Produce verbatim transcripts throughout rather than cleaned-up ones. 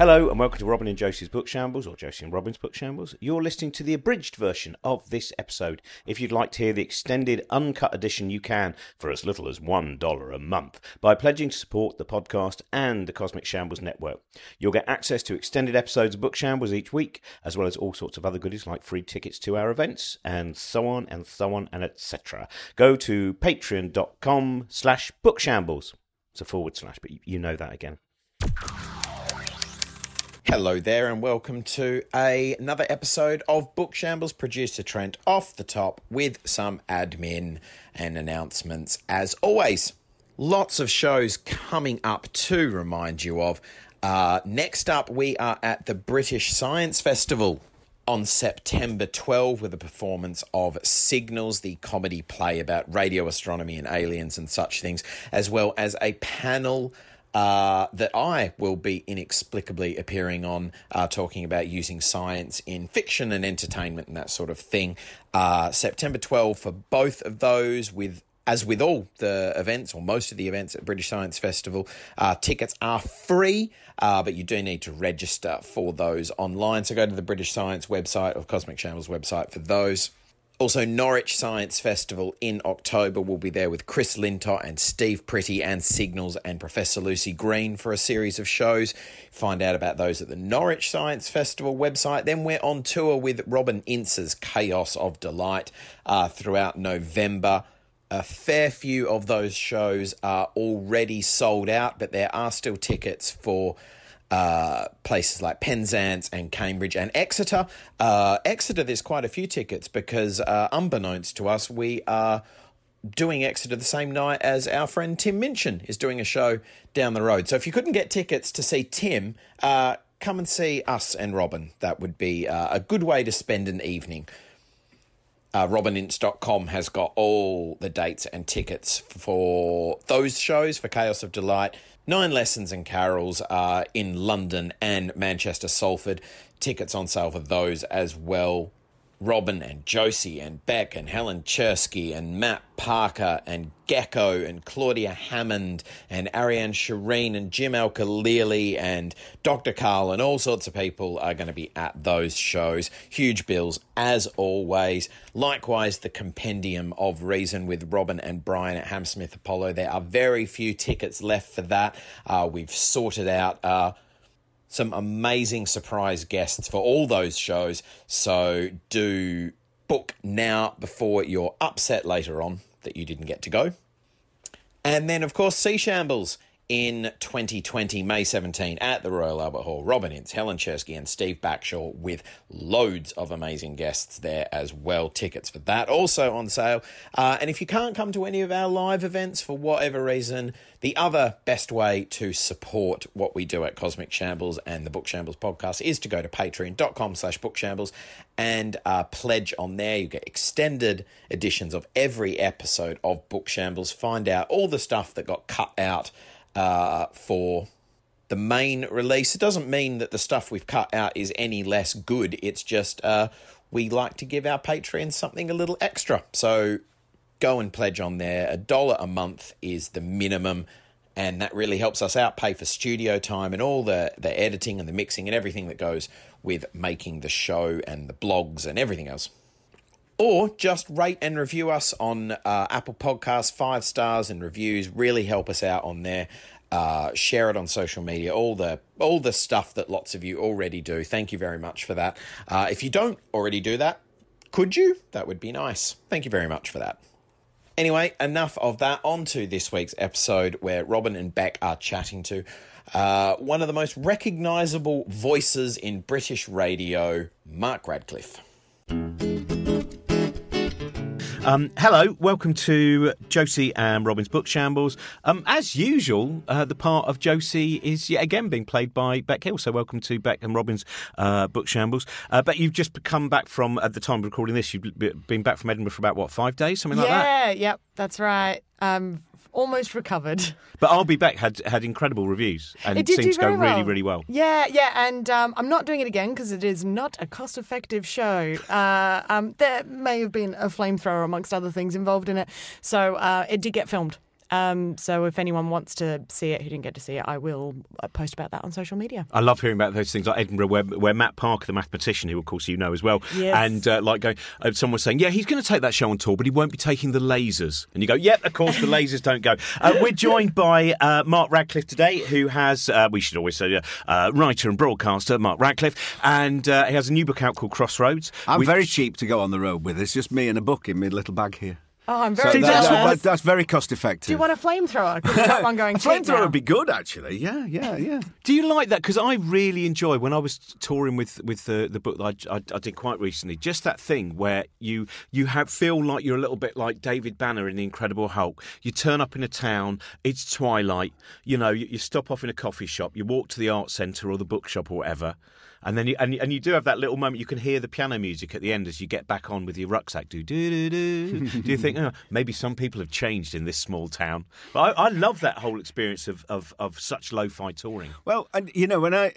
Hello and welcome to Robin and Josie's Book Shambles, or Josie and Robin's Book Shambles. You're listening to the abridged version of this episode. If you'd like to hear the extended, uncut edition, you can, for as little as one dollar a month, by pledging to support the podcast and the Cosmic Shambles Network. You'll get access to extended episodes of Book Shambles each week, as well as all sorts of other goodies like free tickets to our events, and so on and so on and et cetera. Go to patreon.com slash bookshambles. It's a forward slash, but you know that again. Hello there and welcome to a, another episode of Book Shambles. Producer Trent off the top with some admin and announcements as always. Lots of shows coming up to remind you of. Uh, next up we are at the British Science Festival on September twelfth with a performance of Signals, the comedy play about radio astronomy and aliens and such things, as well as a panel Uh, that I will be inexplicably appearing on, uh, talking about using science in fiction and entertainment and that sort of thing. Uh, September twelfth for both of those, with as with all the events or most of the events at British Science Festival. Uh, tickets are free, uh, but you do need to register for those online. So go to the British Science website or Cosmic Shambles website for those. Also, Norwich Science Festival in October. We'll be there with Chris Lintott and Steve Pretty and Signals and Professor Lucy Green for a series of shows. Find out about those at the Norwich Science Festival website. Then we're on tour with Robin Ince's Chaos of Delight uh, throughout November. A fair few of those shows are already sold out, but there are still tickets for Uh, places like Penzance and Cambridge and Exeter. Uh, Exeter, there's quite a few tickets because uh, unbeknownst to us, we are doing Exeter the same night as our friend Tim Minchin is doing a show down the road. So if you couldn't get tickets to see Tim, uh, come and see us and Robin. That would be uh, a good way to spend an evening. Uh, Robin Ince dot com has got all the dates and tickets for those shows, for Chaos of Delight, Nine Lessons and Carols are in London and Manchester, Salford. Tickets on sale for those as well. Robin and Josie and Beck and Helen Czerski and Matt Parker and Gecko and Claudia Hammond and Ariane Shireen and Jim Al-Khalili and Doctor Carl and all sorts of people are going to be at those shows. Huge bills as always. Likewise, the Compendium of Reason with Robin and Brian at Hamsmith Apollo. There are very few tickets left for that. Uh, we've sorted out Uh, some amazing surprise guests for all those shows, so do book now before you're upset later on that you didn't get to go. And then, of course, Sea Shambles in twenty twenty, May seventeenth at the Royal Albert Hall. Robin Ince, Helen Czerski and Steve Backshaw with loads of amazing guests there as well. Tickets for that also on sale. Uh, and if you can't come to any of our live events for whatever reason, the other best way to support what we do at Cosmic Shambles and the Book Shambles podcast is to go to patreon.com slash bookshambles and uh, pledge on there. You get extended editions of every episode of Book Shambles. Find out all the stuff that got cut out Uh, for the main release. It doesn't mean that the stuff we've cut out is any less good. It's just uh, we like to give our Patreons something a little extra. So go and pledge on there. A dollar a month is the minimum, and that really helps us out, pay for studio time and all the, the editing and the mixing and everything that goes with making the show and the blogs and everything else. Or just rate and review us on uh, Apple Podcasts, five stars and reviews. Really help us out on there. Uh, share it on social media, all the all the stuff that lots of you already do. Thank you very much for that. Uh, if you don't already do that, could you? That would be nice. Thank you very much for that. Anyway, enough of that. On to this week's episode where Robin and Beck are chatting to uh, one of the most recognisable voices in British radio, Mark Radcliffe. Um, hello, welcome to Josie and Robin's Book Shambles. Um, as usual, uh, the part of Josie is yet again being played by Beck Hill, so welcome to Beck and Robin's uh, Book Shambles. Uh, but you've just come back from, at the time of recording this, you've been back from Edinburgh for about, what, five days, something like yeah, that? Yeah, yep, that's right. Um, almost recovered. But I'll Be Back had had incredible reviews and it seemed to go well. really, really well. Yeah, yeah, and um, I'm not doing it again because it is not a cost-effective show. Uh, um, there may have been a flamethrower amongst other things involved in it, so uh, it did get filmed. Um, so if anyone wants to see it who didn't get to see it, I will post about that on social media. I love hearing about those things like Edinburgh, where, where Matt Parker, the mathematician, who of course you know as well, yes. and uh, like going, uh, someone was saying, yeah, he's going to take that show on tour, but he won't be taking the lasers. And you go, yep, of course the lasers don't go. Uh, we're joined by uh, Mark Radcliffe today, who has, uh, we should always say, uh, uh, writer and broadcaster, Mark Radcliffe, and uh, he has a new book out called Crossroads. I'm very cheap to go on the road with. It's just me and a book in my little bag here. Oh, I'm very so that, that, that's very cost effective. Do you want a flamethrower? That one going a flamethrower would be good, actually. Yeah, yeah, yeah. Do you like that? Because I really enjoy when I was touring with, with the, the book that I, I, I did quite recently, just that thing where you you have, feel like you're a little bit like David Banner in The Incredible Hulk. You turn up in a town, it's twilight, you know, you, you stop off in a coffee shop, you walk to the art centre or the bookshop or whatever. And then you, and, and you do have that little moment. You can hear the piano music at the end as you get back on with your rucksack. Do do do do. Do you think oh, maybe some people have changed in this small town? But I, I love that whole experience of, of, of such lo-fi touring. Well, and you know, when I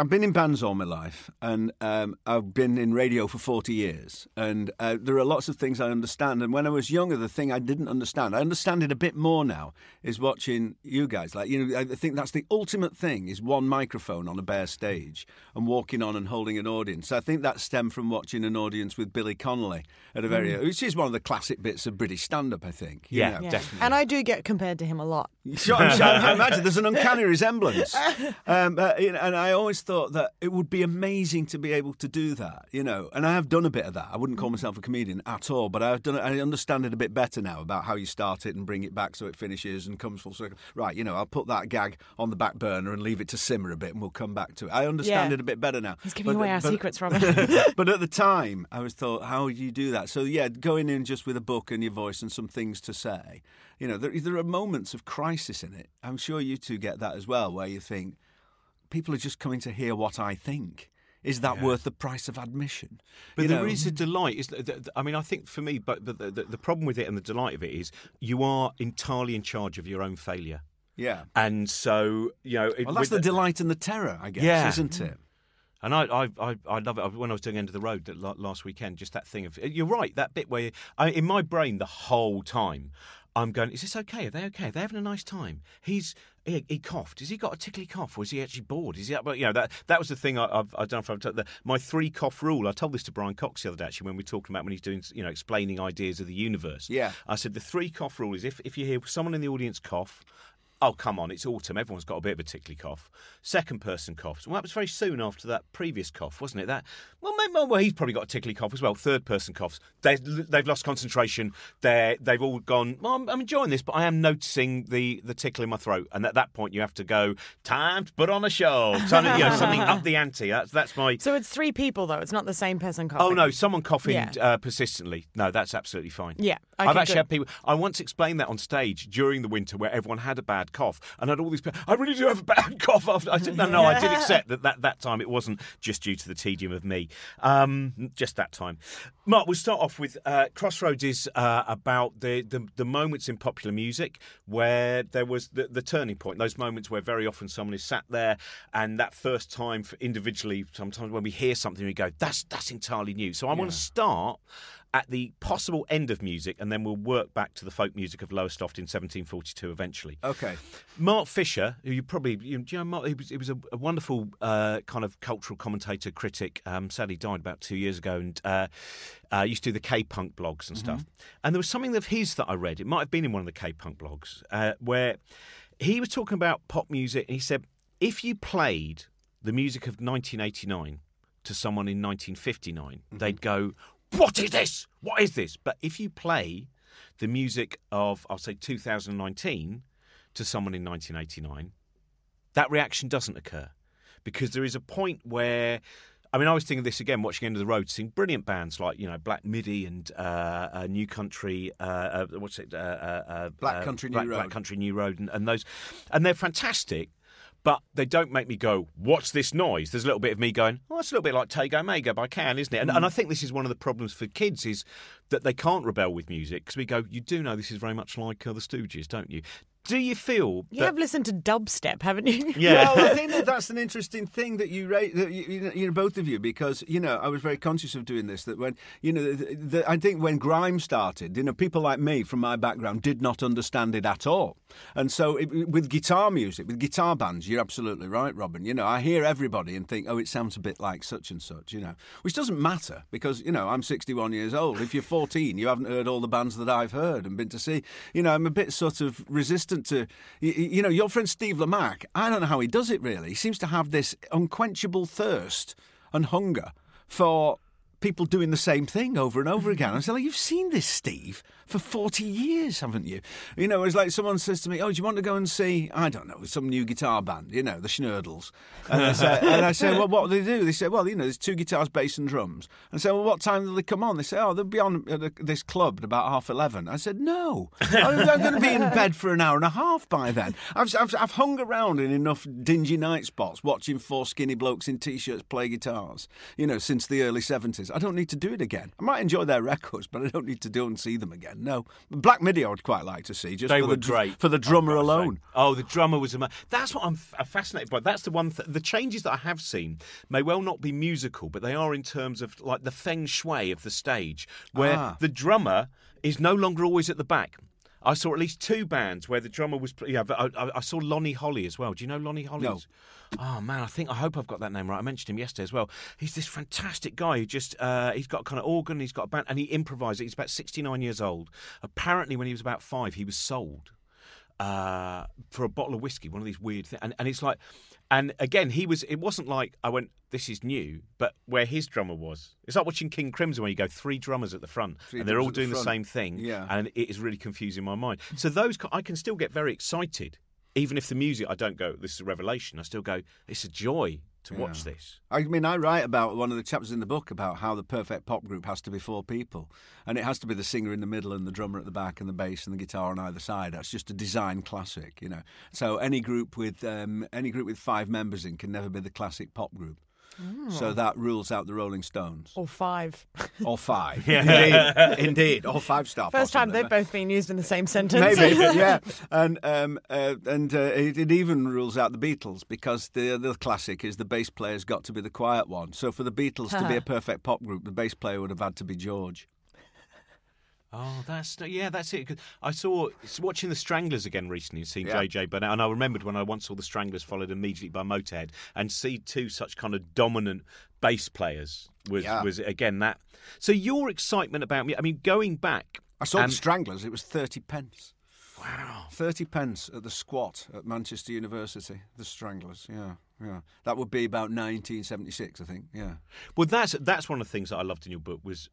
I've been in bands all my life, and um, I've been in radio for forty years, and uh, there are lots of things I understand. And when I was younger, the thing I didn't understand, I understand it a bit more now, is watching you guys. Like you know, I think that's the ultimate thing: is one microphone on a bare stage and walking. Walking on and holding an audience. I think that stemmed from watching an audience with Billy Connolly at a very, mm. which is one of the classic bits of British stand-up, I think. You yeah, know. yeah, definitely. And I do get compared to him a lot. Sure, I imagine there's an uncanny resemblance. Um, uh, you know, and I always thought that it would be amazing to be able to do that, you know. And I have done a bit of that. I wouldn't call myself a comedian at all, but I've done. I understand it a bit better now about how you start it and bring it back so it finishes and comes full circle. Right, you know, I'll put that gag on the back burner and leave it to simmer a bit, and we'll come back to it. I understand yeah. it a bit better. Now. He's giving but, away our but, secrets, Robin. But at the time, I was thought, how do you do that? So, yeah, going in just with a book and your voice and some things to say. You know, there, there are moments of crisis in it. I'm sure you two get that as well, where you think, people are just coming to hear what I think. Is that yeah. worth the price of admission? But you there know? is a delight. Is that, that, I mean, I think for me, but, but the, the, the problem with it and the delight of it is you are entirely in charge of your own failure. Yeah. And so, you know... It, well, that's the, the delight and the terror, I guess, yeah. isn't it? And I, I, I love it. When I was doing End of the Road last weekend, just that thing of... You're right, that bit where... I, in my brain, the whole time, I'm going, is this okay? Are they okay? Are they having a nice time? He's... He, he coughed. Has he got a tickly cough? Or is he actually bored? Is he? You know that that was the thing I, I've, I've done for the, my three cough rule. I told this to Brian Cox the other day actually when we were talking about when he's doing you know explaining ideas of the universe. Yeah. I said the three cough rule is if if you hear someone in the audience cough. Oh, come on, it's autumn. Everyone's got a bit of a tickly cough. Second person coughs. Well, that was very soon after that previous cough, wasn't it? That Well, maybe, well he's probably got a tickly cough as well. Third person coughs. They're, they've lost concentration. They're, they've all gone, well, I'm, I'm enjoying this, but I am noticing the, the tickle in my throat. And at that point, you have to go, time to put on a show. Time to, you know, something up the ante. That's, that's my... So it's three people, though. It's not the same person coughing. Oh, no, someone coughing yeah. uh, persistently. No, that's absolutely fine. Yeah. Okay, I've actually good. had people... I once explained that on stage during the winter where everyone had a bad cough and had all these I really do have a bad cough after I said no no yeah. I did accept that, that that time it wasn't just due to the tedium of me um, just that time. Mark, we'll start off with uh, Crossroads is uh, about the, the the moments in popular music where there was the, the turning point, those moments where very often someone is sat there and that first time for individually sometimes when we hear something we go that's that's entirely new. So I yeah. want to start at the possible end of music, and then we'll work back to the folk music of Lowestoft in seventeen forty-two eventually. Okay. Mark Fisher, who you probably... You know, Mark, he was, he was a, a wonderful uh, kind of cultural commentator, critic. Um, sadly, died about two years ago, and uh, uh, used to do the K-Punk blogs and mm-hmm. stuff. And there was something of his that I read. It might have been in one of the K-Punk blogs, uh, where he was talking about pop music, and he said, if you played the music of nineteen eighty-nine to someone in nineteen fifty-nine, mm-hmm. they'd go... What is this? What is this? But if you play the music of, I'll say, two thousand nineteen to someone in nineteen eighty-nine, that reaction doesn't occur because there is a point where... I mean, I was thinking of this again, watching End of the Road, seeing brilliant bands like, you know, Black Midi and uh, uh, New Country, uh, uh, what's it? Uh, uh, Black Country uh, New Black, Road. Black Country New Road and, and those. And they're fantastic. But they don't make me go, what's this noise? There's a little bit of me going, oh, it's a little bit like Tego Mega by Can, isn't it? And, mm. and I think this is one of the problems for kids is that they can't rebel with music because we go, you do know this is very much like uh, the Stooges, don't you? Do you feel you that... have listened to dubstep, haven't you? Yeah. Well, I think that that's an interesting thing that you raise, that you, you, know, you know, both of you, because you know I was very conscious of doing this. That when you know, the, the, I think when grime started, you know, people like me from my background did not understand it at all. And so it, with guitar music, with guitar bands, you're absolutely right, Robin. You know, I hear everybody and think, oh, it sounds a bit like such and such. You know, which doesn't matter because you know I'm sixty-one years old. If you're fourteen, you haven't heard all the bands that I've heard and been to see. You know, I'm a bit sort of resistant to, you know, your friend Steve Lamacq, I don't know how he does it really. He seems to have this unquenchable thirst and hunger for people doing the same thing over and over again. I said, like, you've seen this, Steve, for forty years, haven't you? You know, it's like someone says to me, oh, do you want to go and see, I don't know, some new guitar band, you know, the Schnurdles. And I say, and I say well, what do they do? They say, well, you know, there's two guitars, bass and drums. And I say, well, what time will they come on? They say, oh, they'll be on at this club at about half eleven. I said, no, I'm, I'm going to be in bed for an hour and a half by then. I've, I've, I've hung around in enough dingy night spots watching four skinny blokes in T-shirts play guitars, you know, since the early seventies. I don't need to do it again. I might enjoy their records, but I don't need to do and see them again. No. Black Midi I would quite like to see. Just they for were the, great. For the drummer oh, alone. Oh, the drummer was amazing. That's what I'm f- fascinated by. That's the one... Th- the changes that I have seen may well not be musical, but they are in terms of, like, the feng shui of the stage, where ah. the drummer is no longer always at the back. I saw at least two bands where the drummer was... Yeah, I, I, I saw Lonnie Holley as well. Do you know Lonnie Holley? No. Oh, man, I think... I hope I've got that name right. I mentioned him yesterday as well. He's this fantastic guy who just... Uh, he's got a kind of organ, he's got a band, and he improvises. He's about sixty-nine years old. Apparently, when he was about five, he was sold uh, for a bottle of whiskey, one of these weird things. And, and it's like... And again, he was. It wasn't like I went, this is new, but where his drummer was. It's like watching King Crimson where you go three drummers at the front three and they're all doing the, the same thing. Yeah. And it is really confusing my mind. So those, I can still get very excited. Even if the music, I don't go, this is a revelation. I still go, it's a joy to yeah. watch this. I mean, I write about one of the chapters in the book about how the perfect pop group has to be four people. And it has to be the singer in the middle and the drummer at the back and the bass and the guitar on either side. That's just a design classic, you know. So any group with um, any group with five members in can never be the classic pop group. Mm. So that rules out the Rolling Stones. Or five. Or five. Yeah. Indeed. Indeed. Or five star. First time they've both been used in the same sentence. Maybe, yeah. And um, uh, and uh, it, it even rules out the Beatles because the, the classic is the bass player's got to be the quiet one. So for the Beatles uh-huh. to be a perfect pop group, the bass player would have had to be George. Oh, that's yeah, that's it. I saw watching the Stranglers again recently and seeing yeah. J J Burnett, and I remembered when I once saw the Stranglers followed immediately by Motörhead, and see two such kind of dominant bass players was yeah. was again that. So your excitement about me, I mean, going back, I saw and, the Stranglers. It was thirty pence. Wow, thirty pence at the squat at Manchester University. The Stranglers, yeah. Yeah, that would be about nineteen seventy six, I think. Yeah. Well, that's that's one of the things that I loved in your book was.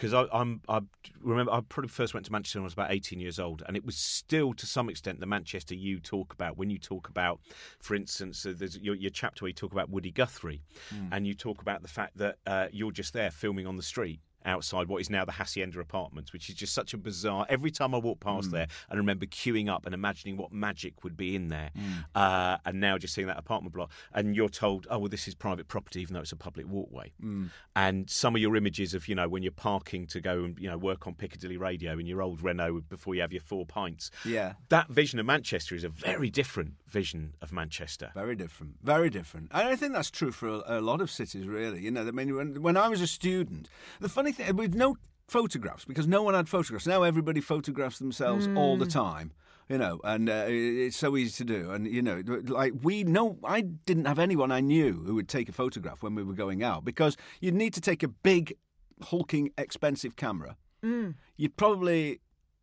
Because I, I'm, I remember I probably first went to Manchester when I was about eighteen years old, and it was still to some extent the Manchester you talk about when you talk about, for instance, uh, there's your, your chapter where you talk about Woody Guthrie, mm. and you talk about the fact that uh, you're just there filming on the street outside what is now the Hacienda Apartments, which is just such a bizarre... Every time I walk past mm. there, I remember queuing up and imagining what magic would be in there, mm. uh, and now just seeing that apartment block, and you're told, oh, well, this is private property, even though it's a public walkway. Mm. And some of your images of, you know, when you're parking to go and, you know, work on Piccadilly Radio in your old Renault before you have your four pints. Yeah. That vision of Manchester is a very different vision of Manchester. Very different. Very different. And I think that's true for a, a lot of cities, really. You know, I mean, when, when I was a student, the funny thing, with no photographs, because no one had photographs. Now everybody photographs themselves mm. all the time, you know, and uh, it's so easy to do. And, you know, like we know, I didn't have anyone I knew who would take a photograph when we were going out, because you'd need to take a big, hulking, expensive camera. Mm. You'd probably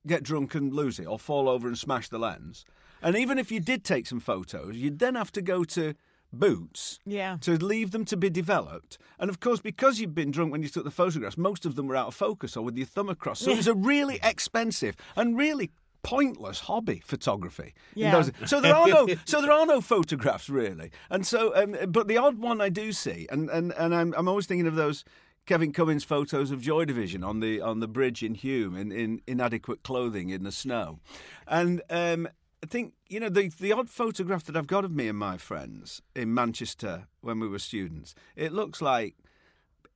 get drunk and lose it or fall over and smash the lens. And even if you did take some photos, you'd then have to go to Boots yeah. to leave them to be developed. And, of course, because you'd been drunk when you took the photographs, most of them were out of focus or with your thumb across. So yeah. it was a really expensive and really pointless hobby, photography. Yeah. So there are no so there are no photographs, really. And so, um, but the odd one I do see, and, and, and I'm, I'm always thinking of those Kevin Cummins photos of Joy Division on the on the bridge in Hume in, in inadequate clothing in the snow. And... Um, I think, you know, the the odd photograph that I've got of me and my friends in Manchester when we were students, it looks like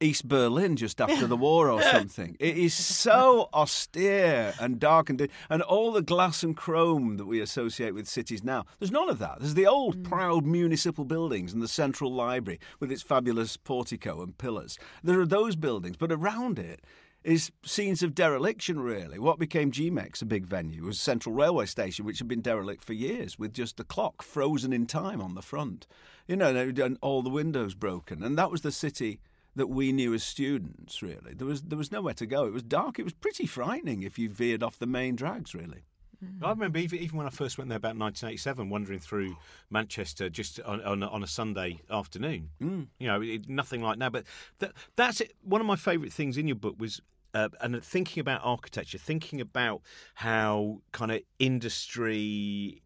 East Berlin just after the war or something. It is so austere and dark, and and all the glass and chrome that we associate with cities now, there's none of that. There's the old mm. proud municipal buildings and the central library with its fabulous portico and pillars. There are those buildings, but around it is scenes of dereliction, really. What became G MEX, a big venue, was Central Railway Station, which had been derelict for years, with just the clock frozen in time on the front. You know, and all the windows broken. And that was the city that we knew as students, really. There was there was nowhere to go. It was dark. It was pretty frightening if you veered off the main drags, really. Mm. I remember even, even when I first went there about nineteen eighty-seven, wandering through Manchester just on, on, on a Sunday afternoon. Mm. You know, it, nothing like now. But th- that's it. One of my favourite things in your book was uh, and thinking about architecture, thinking about how kind of industry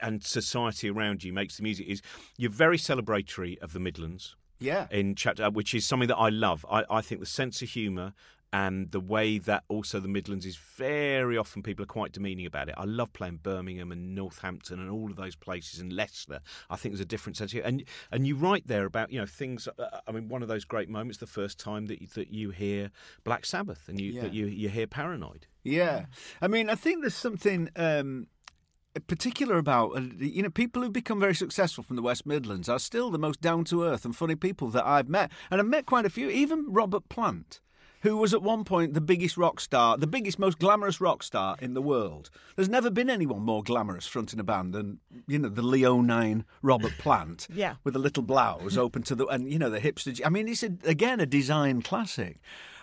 and society around you makes the music. Is you're very celebratory of the Midlands. Yeah. In chapter, which is something that I love. I, I think the sense of humour and the way that also the Midlands is very often people are quite demeaning about it. I love playing Birmingham and Northampton and all of those places and Leicester. I think there's a different sense of humour. And, and you write there about, you know, things. I mean, one of those great moments, the first time that you, that you hear Black Sabbath and you, yeah. that you, you hear Paranoid. Yeah. I mean, I think there's something Um... particular about, you know, people who've become very successful from the West Midlands are still the most down-to-earth and funny people that I've met. And I've met quite a few, even Robert Plant, who was at one point the biggest rock star, the biggest, most glamorous rock star in the world. There's never been anyone more glamorous fronting a band than, you know, the leonine Robert Plant yeah. with a little blouse open to the, and, you know, the hipster. I mean, it's, a, again, a design classic.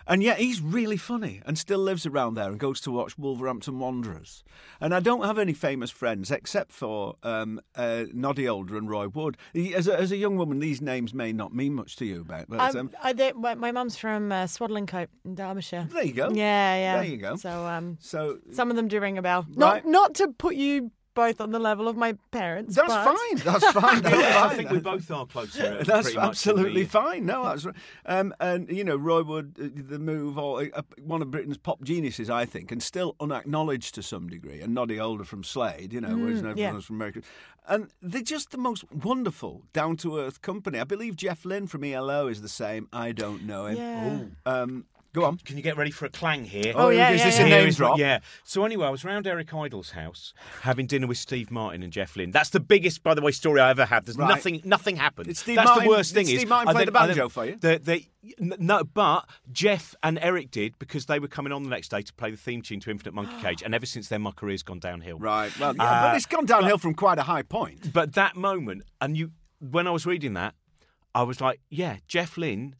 And yet he's really funny and still lives around there and goes to watch Wolverhampton Wanderers. And I don't have any famous friends except for um, uh, Noddy Older and Roy Wood. As a, as a young woman, these names may not mean much to you, Beck. But, um, I, I, they, my, my mum's from uh, Swadlincote in Derbyshire. There you go. Yeah, yeah. There you go. So, um, so some of them do ring a bell. Right. Not, not to put you both on the level of my parents. That's but... fine. That's fine. That's yeah, fine. I think we both are close to it. That's absolutely fine. No, that's right. Um, and, you know, Roy Wood, uh, The Move, or, uh, one of Britain's pop geniuses, I think, and still unacknowledged to some degree, and Noddy Older from Slade, you know, mm, whereas no yeah. one was from America. And they're just the most wonderful, down-to-earth company. I believe Jeff Lynne from E L O is the same. I don't know him. Yeah. Um, go on. Can you get ready for a clang here? Oh, oh yeah, is yeah, this yeah. a name drop? Yeah. So anyway, I was round Eric Idle's house having dinner with Steve Martin and Jeff Lynne. That's the biggest, by the way, story I ever had. There's right. nothing, nothing happened. It's Steve That's Martin, the worst thing. Steve is Steve Martin played the banjo for you. The, the, no, but Jeff and Eric did because they were coming on the next day to play the theme tune to Infinite Monkey Cage, and ever since then my career's gone downhill. Right. Well, yeah, uh, but it's gone downhill but, from quite a high point. But that moment, and you, when I was reading that, I was like, yeah, Jeff Lynne.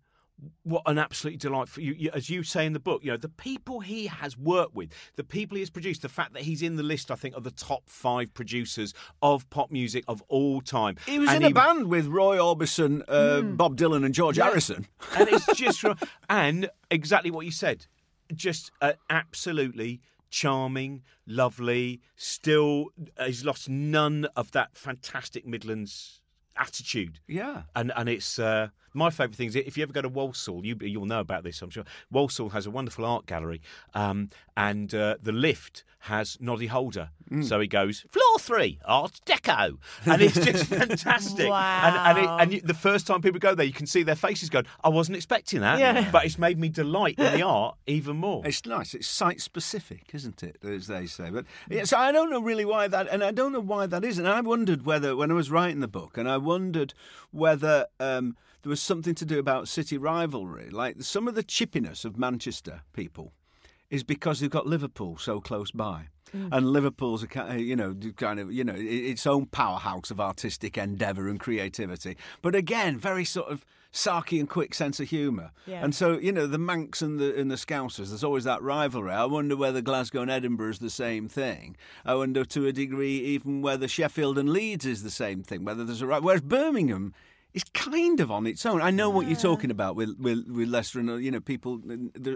What an absolutely delightful, you, you, as you say in the book, you know, the people he has worked with, the people he has produced, the fact that he's in the list, I think, of the top five producers of pop music of all time. He was and in he, a band with Roy Orbison, uh, mm. Bob Dylan and George yeah. Harrison. And it's just, and exactly what you said, just uh, absolutely charming, lovely, still uh, he's lost none of that fantastic Midlands attitude. Yeah. And and it's uh, my favourite thing is if you ever go to Walsall, you, you'll know about this, I'm sure. Walsall has a wonderful art gallery um, and uh, the lift has Noddy Holder. Mm. So he goes, floor three, Art Deco. And it's just fantastic. Wow. And, and, it, and you, the first time people go there, you can see their faces going, I wasn't expecting that, yeah. but it's made me delight in the art even more. It's nice. It's site-specific, isn't it, as they say. But yeah, so I don't know really why that, and I don't know why that is. And I wondered whether, when I was writing the book, and I wondered whether um, there was something to do about city rivalry. Like some of the chippiness of Manchester people is because they've got Liverpool so close by. Mm. And Liverpool's a, you know, kind of, you know, its own powerhouse of artistic endeavour and creativity. But again, very sort of sarky and quick sense of humour. Yeah. And so, you know, the Manx and the and the Scousers, there's always that rivalry. I wonder whether Glasgow and Edinburgh is the same thing. I wonder to a degree even whether Sheffield and Leeds is the same thing, whether there's a right. Whereas Birmingham is kind of on its own. I know yeah. what you're talking about with, with, with Leicester and, you know, people.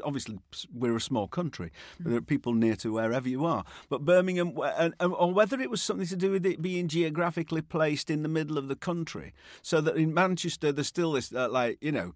Obviously, we're a small country. But there are people near to wherever you are. But Birmingham, or whether it was something to do with it being geographically placed in the middle of the country, so that in Manchester, there's still this, uh, like, you know,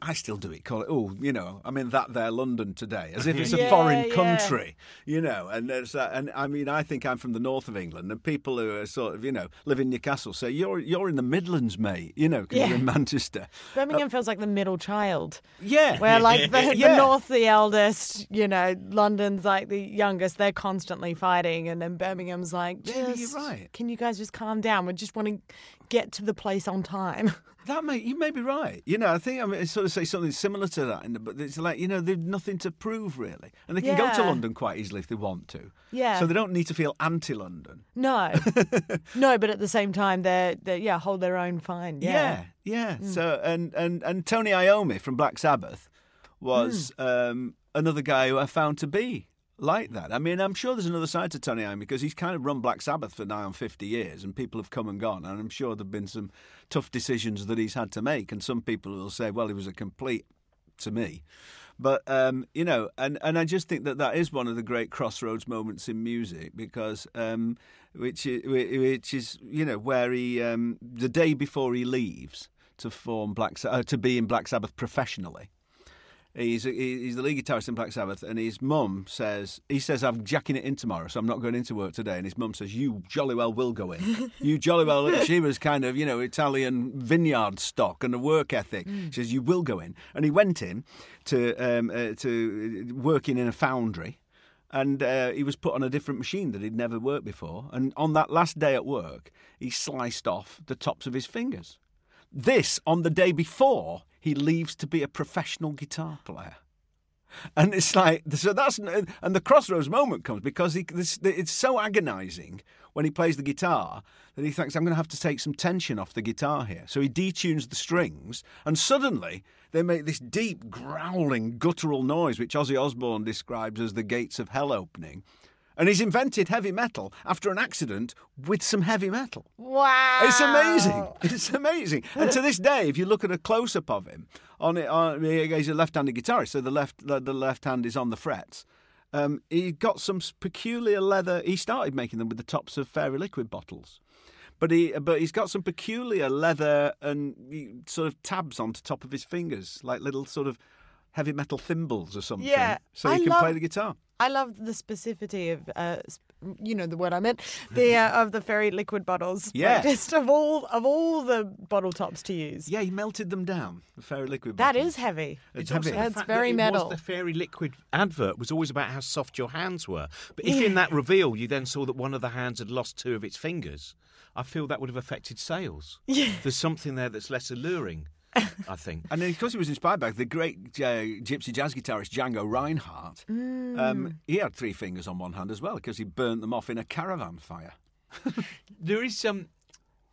I still do it, call it, oh, you know, I'm in that there London today, as if it's a yeah, foreign country, yeah. you know. And it's, uh, and I mean, I think I'm from the north of England, and people who are sort of, you know, live in Newcastle say, you're you're in the Midlands, mate, you know, because yeah. you're in Manchester. Birmingham uh, feels like the middle child. Yeah. Where, like, the, yeah. the north's the eldest, you know, London's, like, the youngest. They're constantly fighting, and then Birmingham's like, just, you're right. Can you guys just calm down? We just want to get to the place on time. That may you may be right. You know, I think I mean, I sort of say something similar to that, but it's like, you know, they've nothing to prove really, and they can yeah. go to London quite easily if they want to. Yeah. So they don't need to feel anti-London. No. no, but at the same time, they're, they're yeah hold their own fine. Yeah. Yeah. yeah. Mm. So and and and Tony Iommi from Black Sabbath was mm. um, another guy who I found to be like that. I mean, I'm sure there's another side to Tony Iommi, because he's kind of run Black Sabbath for nigh on fifty years, and people have come and gone, and I'm sure there've been some tough decisions that he's had to make, and some people will say, well, he was a complete to me. But, um, you know, and, and I just think that that is one of the great crossroads moments in music, because, um, which, is, which is, you know, where he, um, the day before he leaves to form Black uh, to be in Black Sabbath professionally, He's he's the lead guitarist in Black Sabbath, and his mum says, he says, I'm jacking it in tomorrow, so I'm not going into work today. And his mum says, you jolly well will go in. You jolly well, she was kind of, you know, Italian vineyard stock and a work ethic. Mm. She says, you will go in. And he went in to, um, uh, to working in a foundry, and uh, he was put on a different machine that he'd never worked before. And on that last day at work, he sliced off the tops of his fingers. This on the day before he leaves to be a professional guitar player. And it's like, so that's, and the crossroads moment comes because he, this, it's so agonising when he plays the guitar that he thinks, I'm going to have to take some tension off the guitar here. So he detunes the strings, and suddenly they make this deep, growling, guttural noise, which Ozzy Osbourne describes as the gates of hell opening. And he's invented heavy metal after an accident with some heavy metal. Wow. It's amazing. It's amazing. And to this day, if you look at a close-up of him, on it, on, he's a left-handed guitarist, so the left the, the left hand is on the frets. Um, he got some peculiar leather. He started making them with the tops of Fairy Liquid bottles. But, he, but he's got some peculiar leather and sort of tabs on the top of his fingers, like little sort of heavy metal thimbles or something, yeah, so he I can love, play the guitar. I love the specificity of, uh, you know, the word I meant, the uh, of the Fairy Liquid bottles. Yeah, like just of all of all the bottle tops to use. Yeah, he melted them down. The Fairy Liquid. That bottles. Is heavy. It's, it's heavy. That's that very that metal. Was the Fairy Liquid advert was always about how soft your hands were, but if yeah. in that reveal you then saw that one of the hands had lost two of its fingers, I feel that would have affected sales. Yeah. There's something there that's less alluring. I think. And of course he was inspired by the great uh, gypsy jazz guitarist Django Reinhardt. Mm. Um, he had three fingers on one hand as well because he burnt them off in a caravan fire. There is some...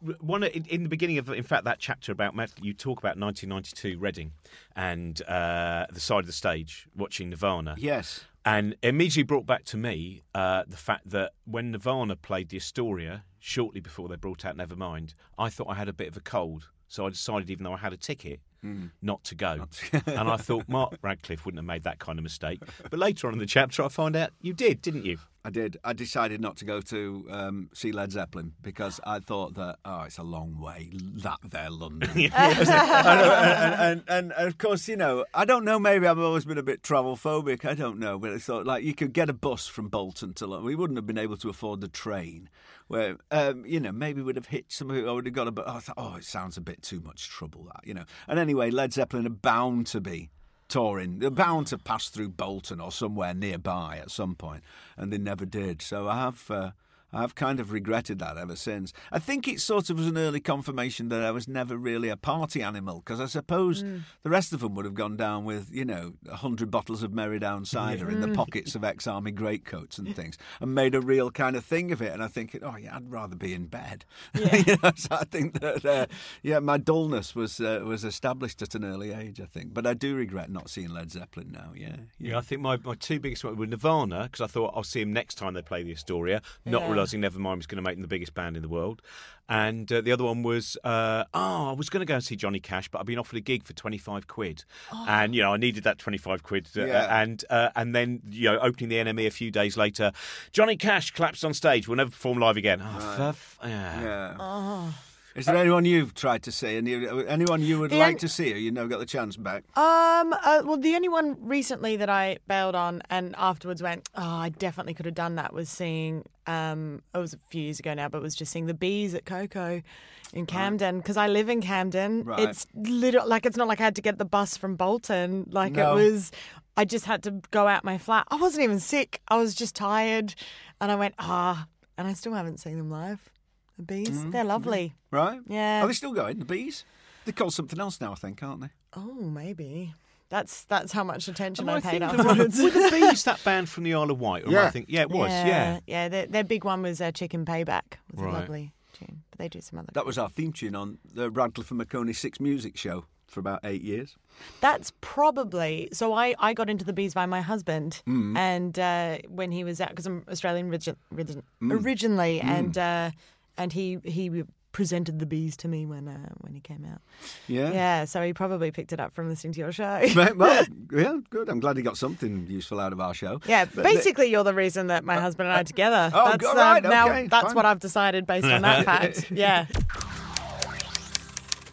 Um, one in, in the beginning of, in fact, that chapter about... You talk about nineteen ninety-two Reading and uh, the side of the stage watching Nirvana. Yes. And immediately brought back to me uh, the fact that when Nirvana played the Astoria, shortly before they brought out Nevermind, I thought I had a bit of a cold. So I decided, even though I had a ticket, mm. not to go. Not to- and I thought Mark Radcliffe wouldn't have made that kind of mistake. But later on in the chapter, I find out you did, didn't you? I did. I decided not to go to um, see Led Zeppelin because I thought that, oh, it's a long way, that there, London. and, and, and, and of course, you know, I don't know, maybe I've always been a bit travel phobic, I don't know, but I thought, like, you could get a bus from Bolton to London. We wouldn't have been able to afford the train. Where, um, you know, maybe we'd have hit somebody, I would have got a bus. Oh, I thought, oh, it sounds a bit too much trouble, that, you know. And anyway, Led Zeppelin are bound to be touring. They're bound to pass through Bolton or somewhere nearby at some point, and they never did. So I have uh, I have kind of regretted that ever since. I think it sort of was an early confirmation that I was never really a party animal, because I suppose mm. the rest of them would have gone down with, you know, one hundred bottles of Merrydown cider mm. in the pockets of ex-army greatcoats and things, and made a real kind of thing of it. And I think, oh, yeah, I'd rather be in bed. Yeah. You know, so I think that, uh, yeah, my dullness was uh, was established at an early age, I think. But I do regret not seeing Led Zeppelin now, yeah. Yeah, yeah I think my, my two biggest ones were Nirvana, because I thought I'll see him next time they play the Astoria, not yeah. really realising Nevermind was going to make them the biggest band in the world. And uh, the other one was, uh, oh, I was going to go and see Johnny Cash, but I've been offered a gig for twenty-five quid. Oh. And, you know, I needed that twenty-five quid. Uh, yeah. And uh, and then, you know, opening the N M E a few days later, Johnny Cash collapsed on stage. We'll never perform live again. Oh, right. for f- yeah. yeah. Oh. Is there uh, anyone you've tried to see? Any, anyone you would like en- to see, or you never got the chance back? Um, uh, well, the only one recently that I bailed on and afterwards went, oh, I definitely could have done that, was seeing, um, it was a few years ago now, but it was just seeing the Bees at Coco in Camden, because right. I live in Camden. Right. It's literally, like, it's not like I had to get the bus from Bolton. Like, no. it was... I just had to go out my flat. I wasn't even sick. I was just tired. And I went, ah. And I still haven't seen them live. The Bees, mm-hmm. they're lovely. Mm-hmm. Right? Yeah. Are they still going, the Bees? They're called something else now, I think, aren't they? Oh, maybe. That's that's how much attention and I, I paid afterwards. Were the Bees that band from the Isle of Wight? Or yeah. I think, yeah, it was, yeah. Yeah, yeah their, their big one was uh, Chicken Payback. It was right. a lovely tune. But they do some other That things. Was our theme tune on the Radcliffe and McConey Six Music Show for about eight years. That's probably... So I, I got into the Bees by my husband. Mm. And uh, when he was out... Because I'm Australian origi- origi- mm. originally. Mm. And uh, and he he presented the Bees to me when uh, when he came out. Yeah. Yeah, so he probably picked it up from listening to your show. Right, well, yeah, good. I'm glad he got something useful out of our show. Yeah, but basically the, you're the reason that my uh, husband and I are together. Oh, that's, right, um, now okay, That's fine. What I've decided based on that fact. Yeah.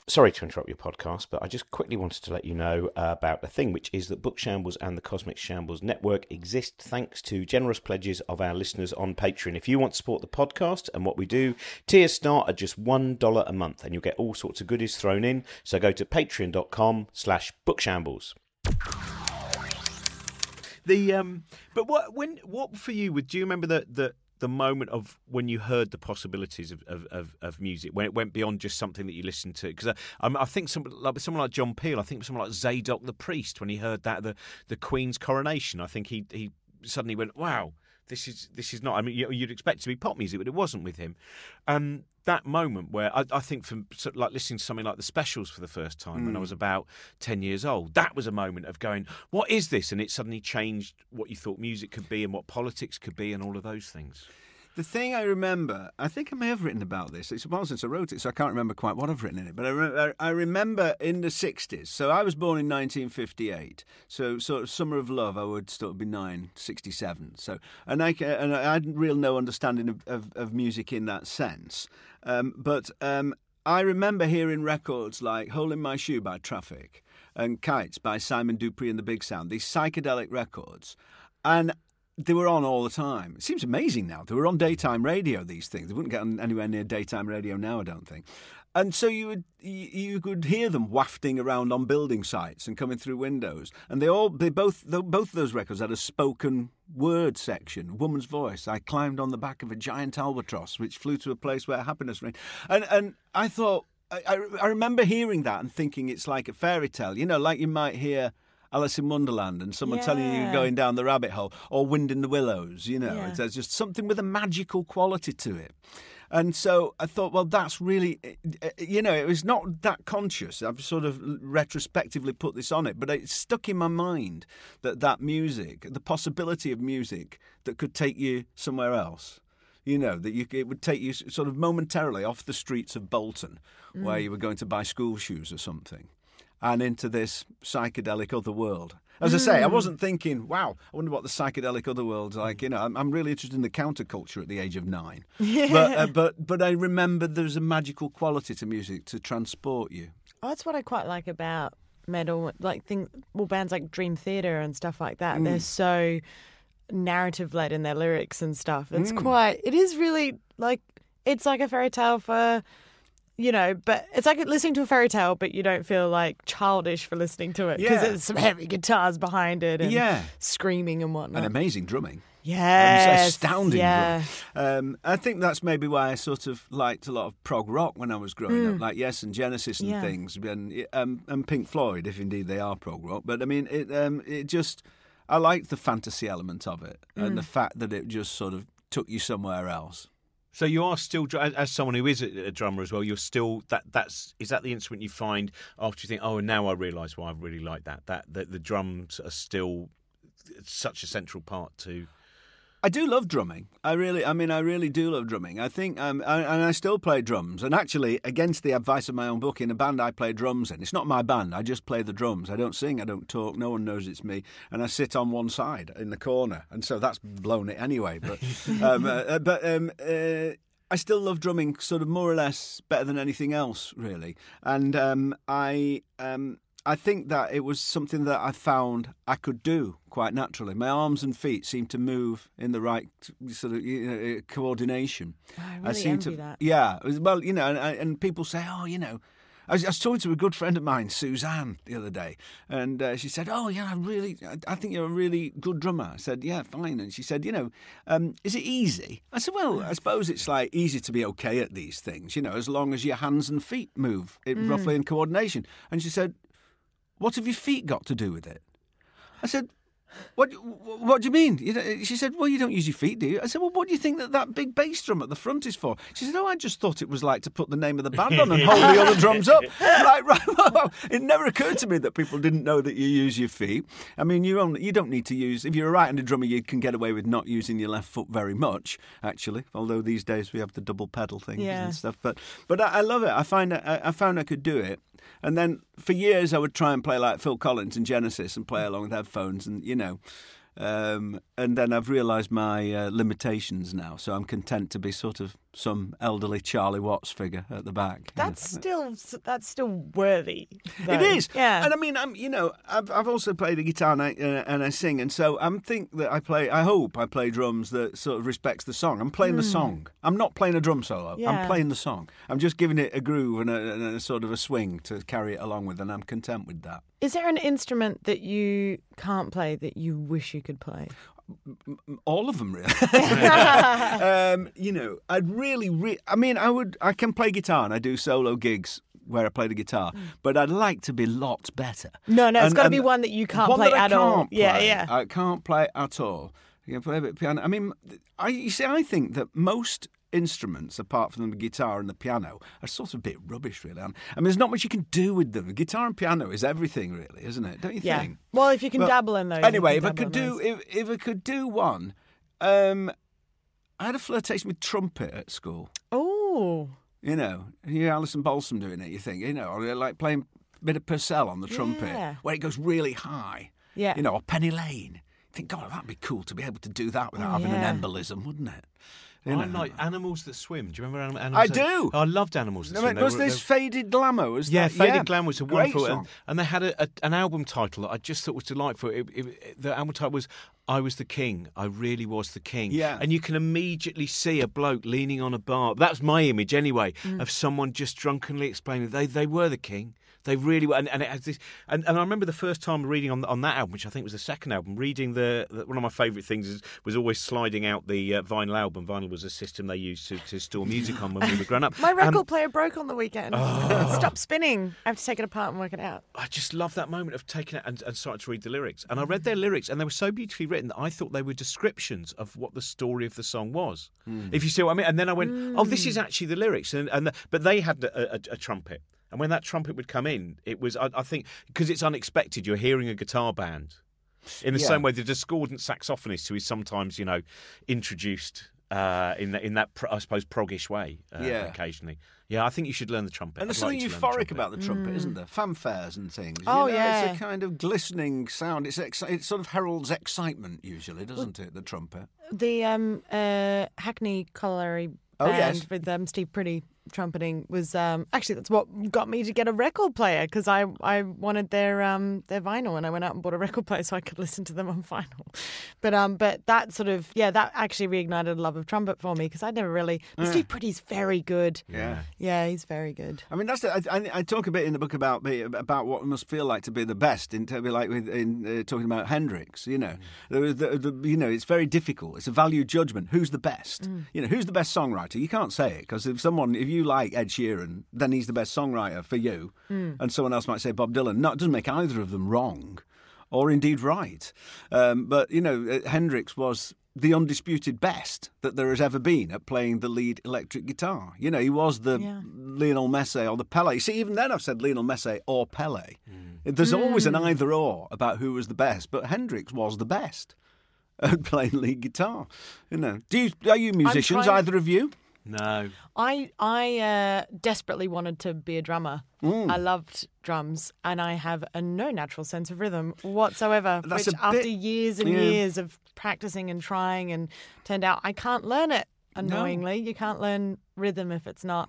Sorry to interrupt your podcast, but I just quickly wanted to let you know about a thing, which is that Book Shambles and the Cosmic Shambles Network exist thanks to generous pledges of our listeners on Patreon. If you want to support the podcast and what we do, tiers start at just one dollar a month and you'll get all sorts of goodies thrown in. So go to patreon.com slash bookshambles. The, um, but what, when, what for you, do you remember the... the the moment of when you heard the possibilities of, of, of, of music, when it went beyond just something that you listened to? Because I, I think some, like, someone like John Peel, I think someone like Zadok the Priest, when he heard that, the, the Queen's coronation, I think he he suddenly went, wow, this is this is not, I mean, you'd expect it to be pop music, but it wasn't with him. Um, that moment where I, I think from like listening to something like The Specials for the first time mm. when I was about ten years old, that was a moment of going, what is this? And it suddenly changed what you thought music could be and what politics could be and all of those things. The thing I remember, I think I may have written about this. It's a while since I wrote it, so I can't remember quite what I've written in it. But I, re- I remember in the sixties, so I was born in nineteen fifty-eight. So sort of Summer of Love, I would sort of be nine, sixty-seven. So, and I, and I had real no understanding of, of, of music in that sense. Um, but um, I remember hearing records like Hole in My Shoe by Traffic and Kites by Simon Dupree and the Big Sound, these psychedelic records. And they were on all the time. It seems amazing now. They were on daytime radio, these things. They wouldn't get on anywhere near daytime radio now, I don't think. And so you would, you could hear them wafting around on building sites and coming through windows. And they all, they both, both of those records had a spoken word section, woman's voice. I climbed on the back of a giant albatross, which flew to a place where happiness reigned. And and I thought, I, I remember hearing that and thinking it's like a fairy tale. You know, like you might hear Alice in Wonderland and someone yeah. telling you you're going down the rabbit hole, or Wind in the Willows, you know. Yeah. There's just something with a magical quality to it. And so I thought, well, that's really, you know, it was not that conscious. I've sort of retrospectively put this on it, but it stuck in my mind that that music, the possibility of music that could take you somewhere else. You know, that you, it would take you sort of momentarily off the streets of Bolton mm. where you were going to buy school shoes or something, and into this psychedelic other world. As I say, I wasn't thinking, wow, I wonder what the psychedelic other world's like. You know, I'm, I'm really interested in the counterculture at the age of nine. Yeah. But, uh, but, but I remember there's a magical quality to music to transport you. Oh, that's what I quite like about metal, like thing, well, bands like Dream Theater and stuff like that. Mm. They're so narrative-led in their lyrics and stuff. It's mm. quite, it is really like, it's like a fairy tale for... You know, but it's like listening to a fairy tale, but you don't feel like childish for listening to it because yeah. it's some heavy guitars behind it and yeah. screaming and whatnot. And amazing drumming. Yes. Um, astounding yeah. drumming. Um, I think that's maybe why I sort of liked a lot of prog rock when I was growing mm. up, like Yes and Genesis and yeah. things, and, um, and Pink Floyd, if indeed they are prog rock. But I mean, it, um, it just, I liked the fantasy element of it mm. and the fact that it just sort of took you somewhere else. So you are still, as someone who is a drummer as well, you're still, that that's is that the instrument you find after you think, oh, now I realise why I really like that, that, that the drums are still such a central part to... I do love drumming. I really, I mean, I really do love drumming. I think, um, I, and I still play drums. And actually, against the advice of my own book, in a band I play drums in. It's not my band. I just play the drums. I don't sing. I don't talk. No one knows it's me. And I sit on one side in the corner. And so that's blown it anyway. But, um, uh, but um, uh, I still love drumming sort of more or less better than anything else, really. And um, I um, I think that it was something that I found I could do quite naturally. My arms and feet seemed to move in the right sort of, you know, coordination. Oh, I really I seem envy to, that. Yeah. Well, you know, and, and people say, oh, you know, I was, I was talking to a good friend of mine, Suzanne, the other day, and uh, she said, oh, yeah, I really, I, I think you're a really good drummer. I said, yeah, fine. And she said, you know, um, is it easy? I said, well, I suppose it's like easy to be okay at these things, you know, as long as your hands and feet move it mm. roughly in coordination. And she said, what have your feet got to do with it? I said, What What do you mean? You know, she said, well, you don't use your feet, do you? I said, well, what do you think that that big bass drum at the front is for? She said, oh, I just thought it was like to put the name of the band on and hold the other drums up. I'm like, right, well, it never occurred to me that people didn't know that you use your feet. I mean, you only, you don't need to use... If you're a right-handed drummer, you can get away with not using your left foot very much, actually, although these days we have the double pedal things yeah. and stuff. But but I, I love it. I find I, I found I could do it. And then for years I would try and play like Phil Collins and Genesis and play along with headphones and, you know, um, and then I've realised my uh, limitations now. So I'm content to be sort of some elderly Charlie Watts figure at the back. That's still that's still worthy, though. It is. Yeah. And I mean, I'm you know, I've I've also played the guitar and I, uh, and I sing. And so I'm think that I play, I hope I play drums that sort of respects the song. I'm playing mm. the song. I'm not playing a drum solo. Yeah. I'm playing the song. I'm just giving it a groove and a, and a sort of a swing to carry it along with. And I'm content with that. Is there an instrument that you can't play that you wish you could play? All of them, really. um, you know, I'd really, re- I mean, I would, I can play guitar and I do solo gigs where I play the guitar, but I'd like to be lots better. No, no, and, it's got to be one that you can't play at all. Yeah, yeah. I can't play at all. You can play a bit of piano. I mean, I, you see, I think that most instruments, apart from the guitar and the piano, are sort of a bit rubbish, really. I mean, there's not much you can do with them. Guitar and piano is everything, really, isn't it? Don't you yeah. think? Well, if you can but dabble in those. Anyway, if I could do, if, if I could do one, um, I had a flirtation with trumpet at school. Oh, you know, you hear Alison Balsam doing it. You think, you know, or like playing a bit of Purcell on the trumpet, yeah. where it goes really high. Yeah, you know, or Penny Lane. I think, God, that'd be cool to be able to do that without oh, having yeah. an embolism, wouldn't it? You I know. Like Animals That Swim. Do you remember Animals That Swim? I do. Oh, I loved Animals That I mean, Swim. Was they were, this were... Faded Glamour? Was yeah, that? Faded yeah. Glamour was a wonderful... And, and they had a, a, an album title that I just thought was delightful. It, it, the album title was... I was the king. I really was the king. Yeah. And you can immediately see a bloke leaning on a bar. That's my image anyway, mm. of someone just drunkenly explaining they they were the king. They really were. And, and it has this. And, and I remember the first time reading on on that album, which I think was the second album, reading the, the one of my favourite things is, was always sliding out the uh, vinyl album. Vinyl was a system they used to, to store music on when we were growing up. My record um, player broke on the weekend. Oh. Stopped spinning. I have to take it apart and work it out. I just love that moment of taking it and, and starting to read the lyrics. And I read their lyrics, and they were so beautifully written. And I thought they were descriptions of what the story of the song was. Mm. If you see what I mean. And then I went, mm. oh, this is actually the lyrics. And, and the, but they had a, a, a trumpet. And when that trumpet would come in, it was, I, I think, because it's unexpected, you're hearing a guitar band. In the yeah. same way the discordant saxophonist who is sometimes, you know, introduced uh, in, the, in that, pro, I suppose, proggish way uh, yeah. occasionally. Yeah, I think you should learn the trumpet. And there's I'd something like euphoric the about the trumpet, mm. isn't there? Fanfares and things. Oh, you know, yeah. It's a kind of glistening sound. It's ex- It sort of heralds excitement, usually, doesn't well, it, the trumpet? The um, uh, Hackney Colliery oh, Band yes. with um, Steve Pretty trumpeting was... Um, actually, that's what got me to get a record player, because I, I wanted their um, their vinyl, and I went out and bought a record player so I could listen to them on vinyl. But um, but that sort of... Yeah, that actually reignited a love of trumpet for me, because I'd never really... Mm. Steve Pretty's very good. Yeah. Yeah, he's very good. I mean, that's the, I, I talk a bit in the book about me, about what it must feel like to be the best. In like with, in uh, talking about Hendrix, you know, mm. the, the, the, you know, it's very difficult. It's a value judgment. Who's the best? Mm. You know, who's the best songwriter? You can't say it, because if someone, if you like Ed Sheeran, then he's the best songwriter for you, mm. and someone else might say Bob Dylan. No, it doesn't make either of them wrong, or indeed right. Um, but you know, Hendrix was the undisputed best that there has ever been at playing the lead electric guitar. You know, he was the yeah. Lionel Messi or the Pelé. You see, even then I've said Lionel Messi or Pelé. Mm. There's mm. always an either-or about who was the best, but Hendrix was the best at playing lead guitar. You know, do you, are you musicians, trying... either of you? No. I I uh, desperately wanted to be a drummer. Mm. I loved drums, and I have a no natural sense of rhythm whatsoever, That's which after bit, years and yeah. years of practicing and trying and turned out I can't learn it. annoyingly. No. You can't learn rhythm if it's not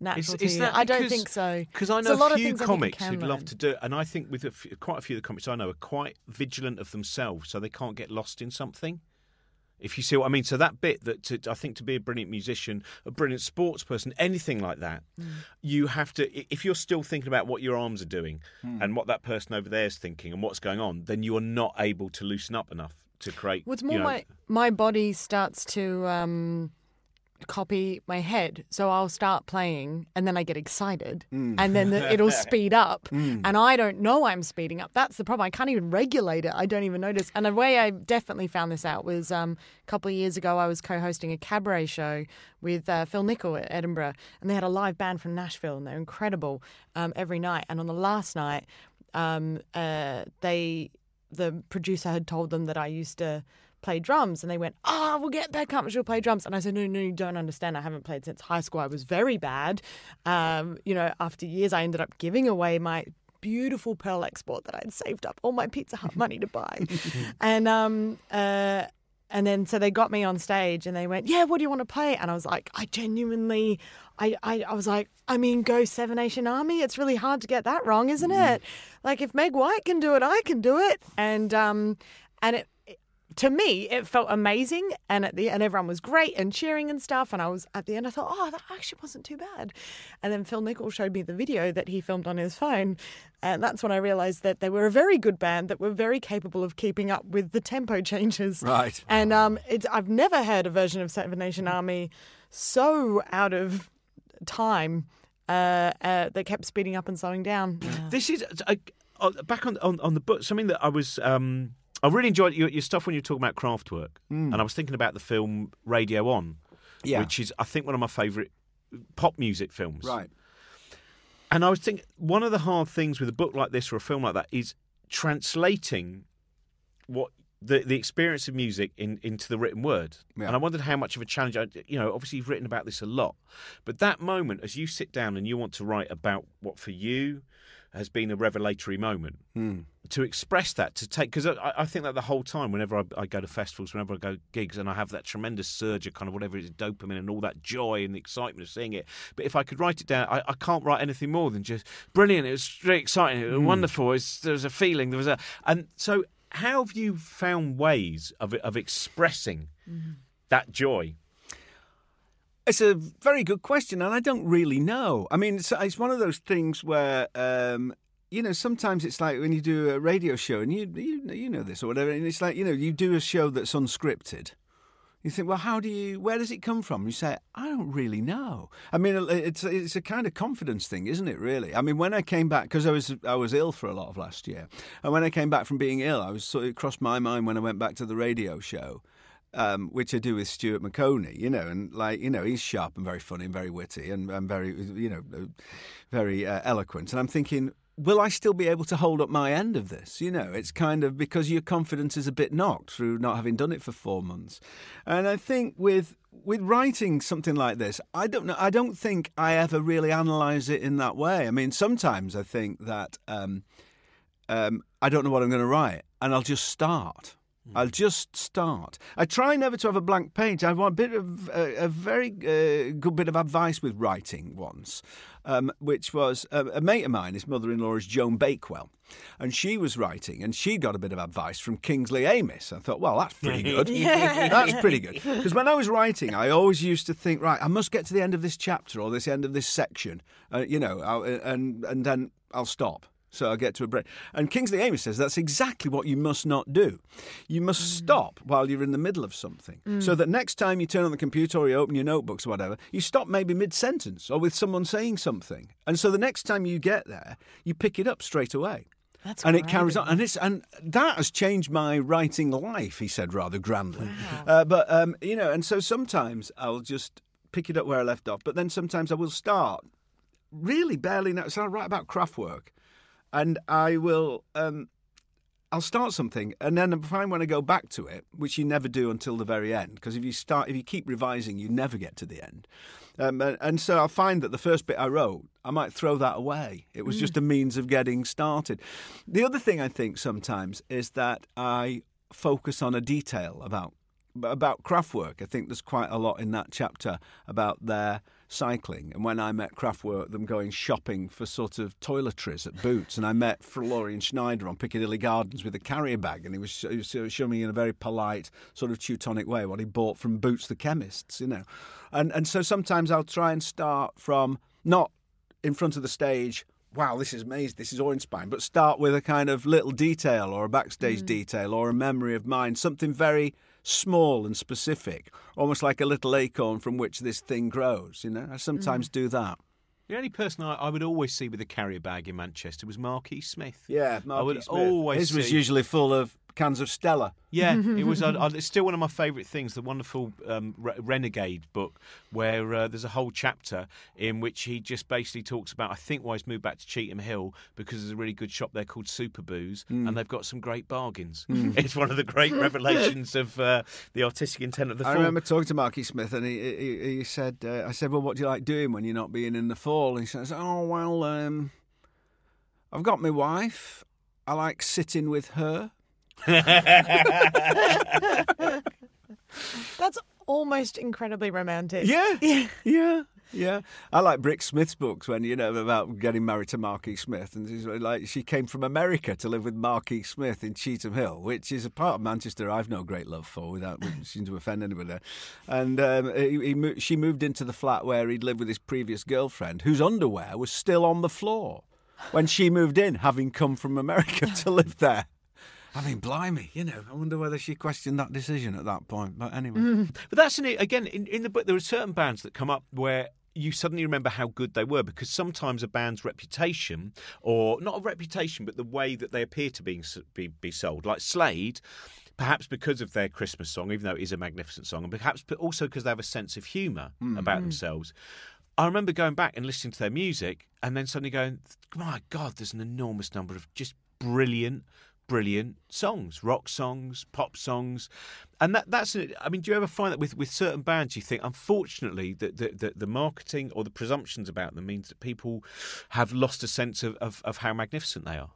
natural is, to is you. That I because, don't think so. Because I know a, a few comics who'd learn. love to do it, and I think with a few, quite a few of the comics I know are quite vigilant of themselves, so they can't get lost in something. If you see what I mean. So that bit that to, I think to be a brilliant musician, a brilliant sports person, anything like that, mm. you have to, if you're still thinking about what your arms are doing mm. and what that person over there is thinking and what's going on, then you are not able to loosen up enough to create. What's more, you know, my, my body starts to um, copy my head. So I'll start playing and then I get excited mm. and then the, it'll speed up mm. and I don't know I'm speeding up. That's the problem. I can't even regulate it. I don't even notice. And the way I definitely found this out was um, a couple of years ago I was co-hosting a cabaret show with uh, Phil Nichol at Edinburgh, and they had a live band from Nashville and they're incredible um, every night. And on the last night, um, uh, they the producer had told them that I used to play drums, and they went, oh, we'll get back up and she'll play drums. And I said, no, no, you don't understand. I haven't played since high school. I was very bad. Um, you know, after years, I ended up giving away my beautiful Pearl Export that I'd saved up all my Pizza Hut money to buy. and um, uh, and then so they got me on stage and they went, yeah, what do you want to play? And I was like, I genuinely, I, I, I was like, I mean, go Seven Nation Army. It's really hard to get that wrong, isn't it? Like, if Meg White can do it, I can do it. And, um, and it, to me, it felt amazing, and at the and everyone was great and cheering and stuff. And I was at the end, I thought, oh, that actually wasn't too bad. And then Phil Nichol showed me the video that he filmed on his phone, and that's when I realised that they were a very good band that were very capable of keeping up with the tempo changes. Right. And um, it's I've never heard a version of Seven Nation Army so out of time uh, uh, that kept speeding up and slowing down. Yeah. This is I, back on, on on the book. Something that I was. Um... I really enjoyed your, your stuff when you were talking about craft work. Mm. And I was thinking about the film Radio On, yeah. which is, I think, one of my favourite pop music films. Right. And I was thinking, one of the hard things with a book like this or a film like that is translating what the, the experience of music in, into the written word. Yeah. And I wondered how much of a challenge, I, you know, obviously you've written about this a lot. But that moment, as you sit down and you want to write about what for you has been a revelatory moment, mm. to express that, to take, because I, I think that the whole time, whenever I, I go to festivals, whenever I go gigs, and I have that tremendous surge of kind of whatever it is, dopamine and all that joy and the excitement of seeing it. But if I could write it down, I, I can't write anything more than just brilliant. It was really exciting. It was mm. wonderful. It was, there was a feeling. There was a, and so how have you found ways of of expressing mm. that joy? It's a very good question, and I don't really know. I mean, it's, it's one of those things where, um, you know, sometimes it's like when you do a radio show, and you, you you know this or whatever, and it's like, you know, you do a show that's unscripted. You think, well, how do you, where does it come from? You say, I don't really know. I mean, it's it's a kind of confidence thing, isn't it, really? I mean, when I came back, because I was, I was ill for a lot of last year, and when I came back from being ill, I was sort of, it crossed my mind when I went back to the radio show, Um, which I do with Stuart McConey, you know, and like, you know, he's sharp and very funny and very witty and, and very, you know, very uh, eloquent. And I'm thinking, will I still be able to hold up my end of this? You know, it's kind of because your confidence is a bit knocked through not having done it for four months. And I think with with writing something like this, I don't know, I don't think I ever really analyse it in that way. I mean, sometimes I think that um, um, I don't know what I'm going to write and I'll just start. I'll just start. I try never to have a blank page. I want a bit of a, a very uh, good bit of advice with writing once, um, which was uh, a mate of mine. His mother-in-law is Joan Bakewell, and she was writing, and she got a bit of advice from Kingsley Amis. I thought, well, that's pretty good. yeah. That's pretty good. Because when I was writing, I always used to think, right, I must get to the end of this chapter or this end of this section, uh, you know, I'll, and and then I'll stop. So I'll get to a break. And Kingsley Amis says that's exactly what you must not do. You must mm. stop while you're in the middle of something. Mm. So that next time you turn on the computer or you open your notebooks or whatever, you stop maybe mid-sentence or with someone saying something. And so the next time you get there, you pick it up straight away. That's and great. It carries on. And it's and that has changed my writing life, he said rather grandly. Wow. Uh, but, um, you know, and so sometimes I'll just pick it up where I left off. But then sometimes I will start really barely now. So I'll write about craft work. And I will, um, I'll start something, and then I find when I go back to it, which you never do until the very end, because if you start, if you keep revising, you never get to the end. Um, and, and so I'll find that the first bit I wrote, I might throw that away. It was mm. just a means of getting started. The other thing I think sometimes is that I focus on a detail about about Kraftwerk. I think there's quite a lot in that chapter about their cycling. And when I met Kraftwerk, them going shopping for sort of toiletries at Boots. And I met Florian Schneider on Piccadilly Gardens with a carrier bag. And he was, he was showing me in a very polite, sort of Teutonic way what he bought from Boots the chemists, you know. And, and so sometimes I'll try and start from not in front of the stage, wow, this is amazing, this is awe-inspiring, but start with a kind of little detail or a backstage mm. detail or a memory of mine, something very small and specific, almost like a little acorn from which this thing grows, you know? I sometimes mm. do that. The only person I, I would always see with a carrier bag in Manchester was Marquis Smith. Yeah, Marquis I would Smith. Always His see... was usually full of cans of Stella. Yeah, it was. I, I, it's still one of my favourite things, the wonderful um, Re- Renegade book, where uh, there's a whole chapter in which he just basically talks about, I think, why he's moved back to Cheetham Hill, because there's a really good shop there called Super Booze, mm. and they've got some great bargains. Mm. It's one of the great revelations of uh, the artistic intent of the I fall. I remember talking to Marquis Smith, and he, he, he said, uh, I said, well, what do you like doing when you're not being in the fall? And he says, oh, well, um, I've got my wife. I like sitting with her. That's almost incredibly romantic. Yeah, yeah, yeah. yeah. I like Brick Smith's books when, you know, about getting married to Marquis Smith. And she's like, she came from America to live with Marquis Smith in Cheetham Hill, which is a part of Manchester I've no great love for, without seeming to offend anybody there. And um, he, he mo- she moved into the flat where he'd lived with his previous girlfriend, whose underwear was still on the floor when she moved in, having come from America to live there. I mean, blimey, you know, I wonder whether she questioned that decision at that point. But anyway. Mm. But that's, an, again, in, in the book, there are certain bands that come up where you suddenly remember how good they were, because sometimes a band's reputation, or not a reputation, but the way that they appear to be, be, be sold, like Slade, perhaps because of their Christmas song, even though it is a magnificent song, and perhaps also because they have a sense of humour mm. about mm. themselves. I remember going back and listening to their music and then suddenly going, my God, there's an enormous number of just brilliant, brilliant songs, rock songs, pop songs. And that that's, I mean, do you ever find that with, with certain bands you think, unfortunately, that the, the, the marketing or the presumptions about them means that people have lost a sense of, of, of how magnificent they are?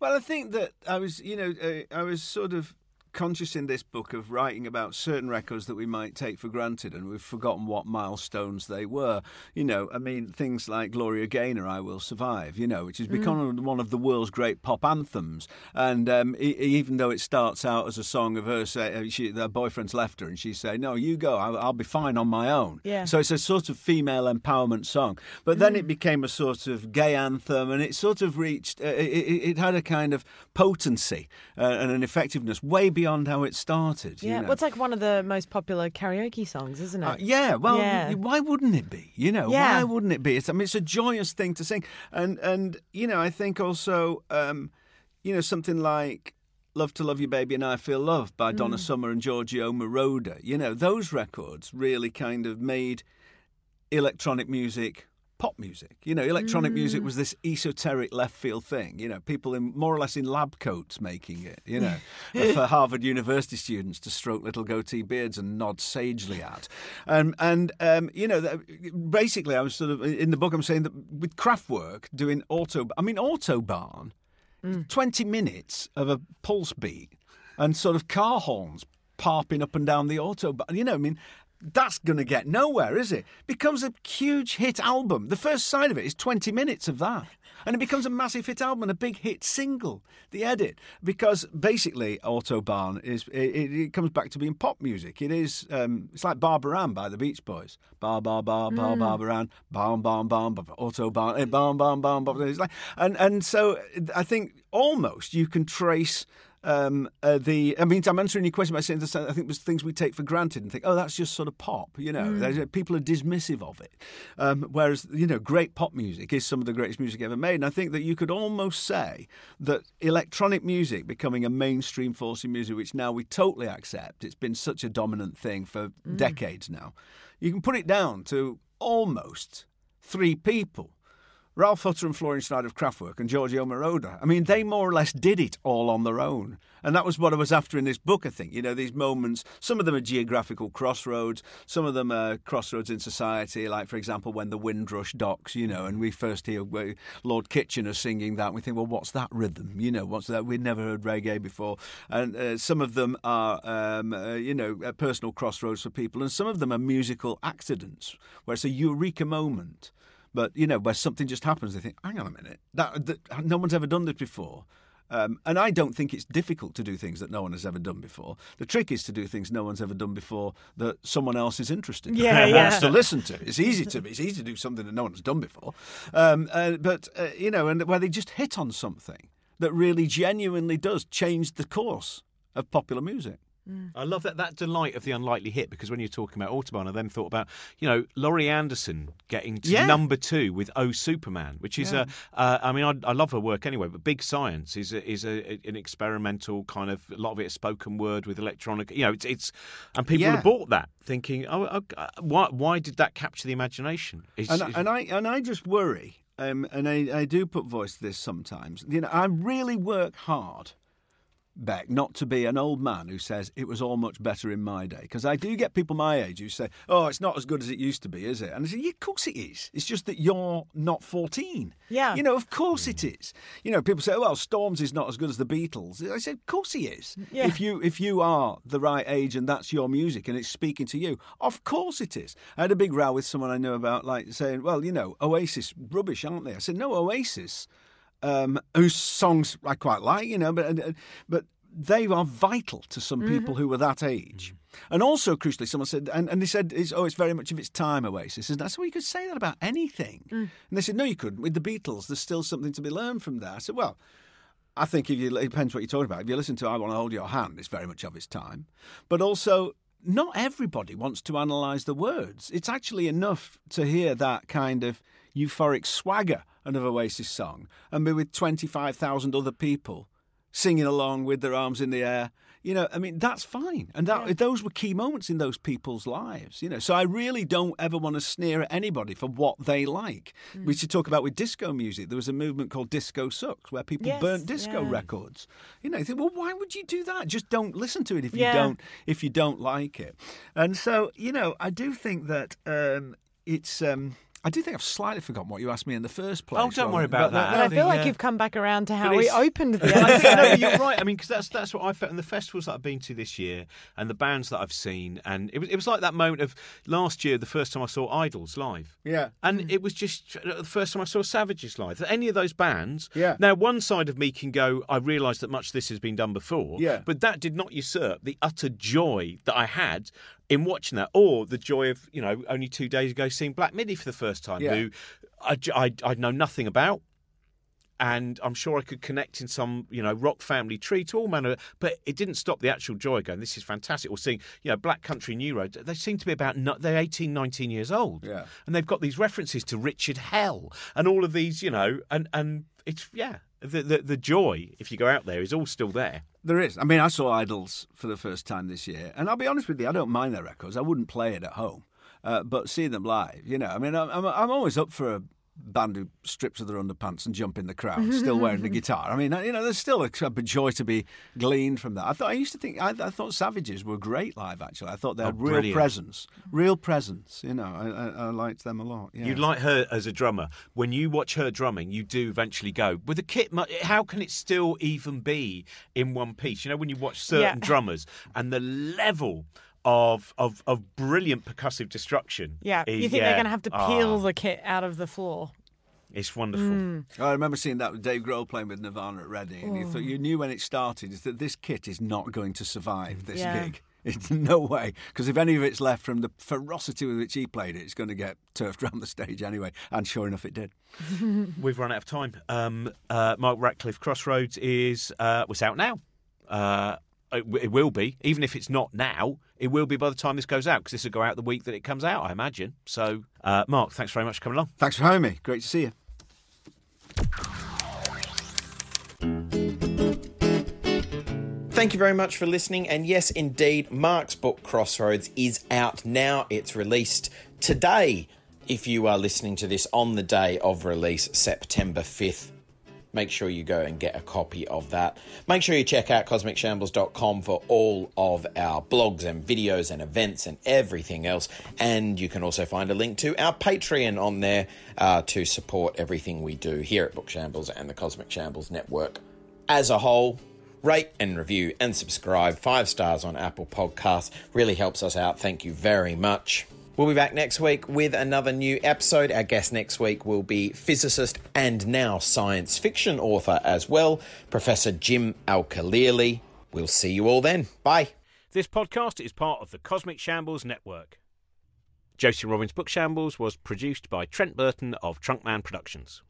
Well, I think that I was, you know, uh, I was sort of conscious in this book of writing about certain records that we might take for granted, and we've forgotten what milestones they were. You know, I mean, things like Gloria Gaynor, I Will Survive, you know, which has become mm. one of the world's great pop anthems. And um, e- even though it starts out as a song of her, say, she, her boyfriend's left her, and she's saying, no, you go, I'll, I'll be fine on my own. Yeah. So it's a sort of female empowerment song. But then mm. it became a sort of gay anthem, and it sort of reached, uh, it, it had a kind of potency uh, and an effectiveness way beyond. Beyond how it started. Yeah, you know? Well, it's like one of the most popular karaoke songs, isn't it? Uh, yeah, well, yeah. why wouldn't it be? You know, yeah. why wouldn't it be? It's, I mean, it's a joyous thing to sing. And, and you know, I think also, um, you know, something like Love to Love You Baby and I Feel Love by Donna mm. Summer and Giorgio Moroder, you know, those records really kind of made electronic music pop music. You know, electronic mm. music was this esoteric left field thing, you know, people in more or less in lab coats making it, you know, for Harvard University students to stroke little goatee beards and nod sagely at. Um, and, um, you know, basically I was sort of, in the book I'm saying that with Kraftwerk doing auto, I mean, Autobahn, mm. twenty minutes of a pulse beat and sort of car horns parping up and down the Autobahn, you know, I mean, that's going to get nowhere, is it? Becomes a huge hit album. The first side of it is twenty minutes of that. And it becomes a massive hit album and a big hit single, the edit. Because basically, Autobahn, is it, it comes back to being pop music. It is, um, it's like Barbaran by the Beach Boys. Bar, bar, bar, bar, mm. Barbaran, bam, bam, bam, bam, Autobahn, eh, bam, bam, bam, bam. It's like, and, and so I think almost you can trace... Um, uh, the, I mean, I'm answering your question by saying this, I think there's things we take for granted and think, oh, that's just sort of pop, you know. Mm. People are dismissive of it. Um, whereas, you know, great pop music is some of the greatest music ever made. And I think that you could almost say that electronic music becoming a mainstream force in music, which now we totally accept, it's been such a dominant thing for mm. decades now. You can put it down to almost three people. Ralph Hutter and Florian Snyder of Kraftwerk and Giorgio Moroder. I mean, they more or less did it all on their own. And that was what I was after in this book, I think. You know, these moments, some of them are geographical crossroads, some of them are crossroads in society, like, for example, when the Windrush docks, you know, and we first hear Lord Kitchener singing that, and we think, well, what's that rhythm? You know, what's that? We'd never heard reggae before. And uh, some of them are, um, uh, you know, personal crossroads for people, and some of them are musical accidents, where it's a eureka moment. But, you know, where something just happens, they think, hang on a minute, that, that no one's ever done this before. Um, and I don't think it's difficult to do things that no one has ever done before. The trick is to do things no one's ever done before that someone else is interested in. Yeah, yeah. Wants to listen to. It's easy to it's easy to do something that no one's done before. Um, uh, but, uh, you know, and where they just hit on something that really genuinely does change the course of popular music. Mm. I love that that delight of the unlikely hit, because when you're talking about Autobahn, I then thought about, you know, Laurie Anderson getting to yeah. number two with Oh Superman, which is yeah. a, uh, I mean, I, I love her work anyway, but Big Science is a, is a, an experimental kind of, a lot of it is spoken word with electronic, you know, it's, it's and people yeah. have bought that thinking, oh, oh, why why did that capture the imagination? It's, and, it's, I, and I and I just worry, um, and I, I do put voice to this sometimes. You know, I really work hard, Beck, not to be an old man who says it was all much better in my day, because I do get people my age who say, oh, it's not as good as it used to be, is it? And I say, yeah, of course it is. It's just that you're not fourteen. Yeah. You know, of course it is. You know, people say, oh, well, Storms is not as good as the Beatles. I said, of course he is. Yeah. If you if you are the right age and that's your music and it's speaking to you, of course it is. I had a big row with someone I know about, like, saying, well, you know, Oasis, rubbish, aren't they? I said, no, Oasis... Um, whose songs I quite like, you know, but but they are vital to some mm-hmm. people who were that age. Mm-hmm. And also, crucially, someone said, and, and they said, oh, it's very much of its time, Oasis. And I said, well, you could say that about anything. Mm. And they said, no, you couldn't. With the Beatles, there's still something to be learned from that. I said, well... I think if you, it depends what you're talking about. If you listen to I Want to Hold Your Hand, it's very much of its time. But also... not everybody wants to analyse the words. It's actually enough to hear that kind of euphoric swagger of an Oasis song and be with twenty-five thousand other people singing along with their arms in the air. You know, I mean, that's fine. And that, yeah. those were key moments in those people's lives, you know. So I really don't ever want to sneer at anybody for what they like. Mm. We should talk about with disco music. There was a movement called Disco Sucks where people yes, burnt disco yeah. records. You know, you think, well, why would you do that? Just don't listen to it if yeah. you don't if you don't like it. And so, you know, I do think that um, it's... Um, I do think I've slightly forgotten what you asked me in the first place. Oh, don't worry about that. that. I, I feel think, like yeah. you've come back around to how we opened the episode. I think, no, you're right. I mean, because that's that's what I felt in the festivals that I've been to this year and the bands that I've seen. And it was, it was like that moment of last year, the first time I saw Idols live. Yeah. And mm. it was just the first time I saw Savages live. Any of those bands. Yeah. Now, one side of me can go, I realise that much of this has been done before. Yeah. But that did not usurp the utter joy that I had in watching that, or the joy of, you know, only two days ago seeing Black Midi for the first time, yeah. who I, I, I know nothing about, and I'm sure I could connect in some, you know, rock family tree to all manner of, but it didn't stop the actual joy going, this is fantastic. Or seeing, you know, Black Country New Road, they seem to be about, they're eighteen, nineteen years old, yeah. and they've got these references to Richard Hell, and all of these, you know, and, and it's, yeah, the, the the joy, if you go out there, is all still there. There is. I mean, I saw Idols for the first time this year, and I'll be honest with you, I don't mind their records. I wouldn't play it at home, uh, but see them live, you know. I mean, I'm, I'm, I'm always up for a band who strips of their underpants and jump in the crowd, still wearing the guitar. I mean, you know, there's still a, a joy to be gleaned from that. I thought I used to think I, I thought Savages were great live. Actually, I thought they had oh, real presence, real presence. You know, I, I, I liked them a lot. Yeah. You'd like her as a drummer. When you watch her drumming, you do eventually go, with a kit, how can it still even be in one piece? You know, when you watch certain yeah. drummers and the level. Of, of of brilliant percussive destruction. Yeah, is, you think yeah, they're going to have to peel oh. the kit out of the floor. It's wonderful. Mm. I remember seeing that with Dave Grohl playing with Nirvana at Reading, and you thought you knew when it started is that this kit is not going to survive this yeah. gig. It's no way, because if any of it's left from the ferocity with which he played it, it's going to get turfed around the stage anyway. And sure enough, it did. We've run out of time. Um, uh, Mark Radcliffe Crossroads is uh, was out now. Uh, It will be, even if it's not now, it will be by the time this goes out, because this will go out the week that it comes out, I imagine. So, uh, Mark, thanks very much for coming along. Thanks for having me. Great to see you. Thank you very much for listening. And yes, indeed, Mark's book Crossroads is out now. It's released today. if you are listening to this on the day of release, September fifth, make sure you go and get a copy of that. Make sure you check out cosmic shambles dot com for all of our blogs and videos and events and everything else. And you can also find a link to our Patreon on there uh, to support everything we do here at Book Shambles and the Cosmic Shambles Network as a whole. Rate and review and subscribe. Five stars on Apple Podcasts. Really helps us out. Thank you very much. We'll be back next week with another new episode. Our guest next week will be physicist and now science fiction author as well, Professor Jim Al-Khalili. We'll see you all then. Bye. This podcast is part of the Cosmic Shambles Network. Josie Robbins' Book Shambles was produced by Trent Burton of Trunkman Productions.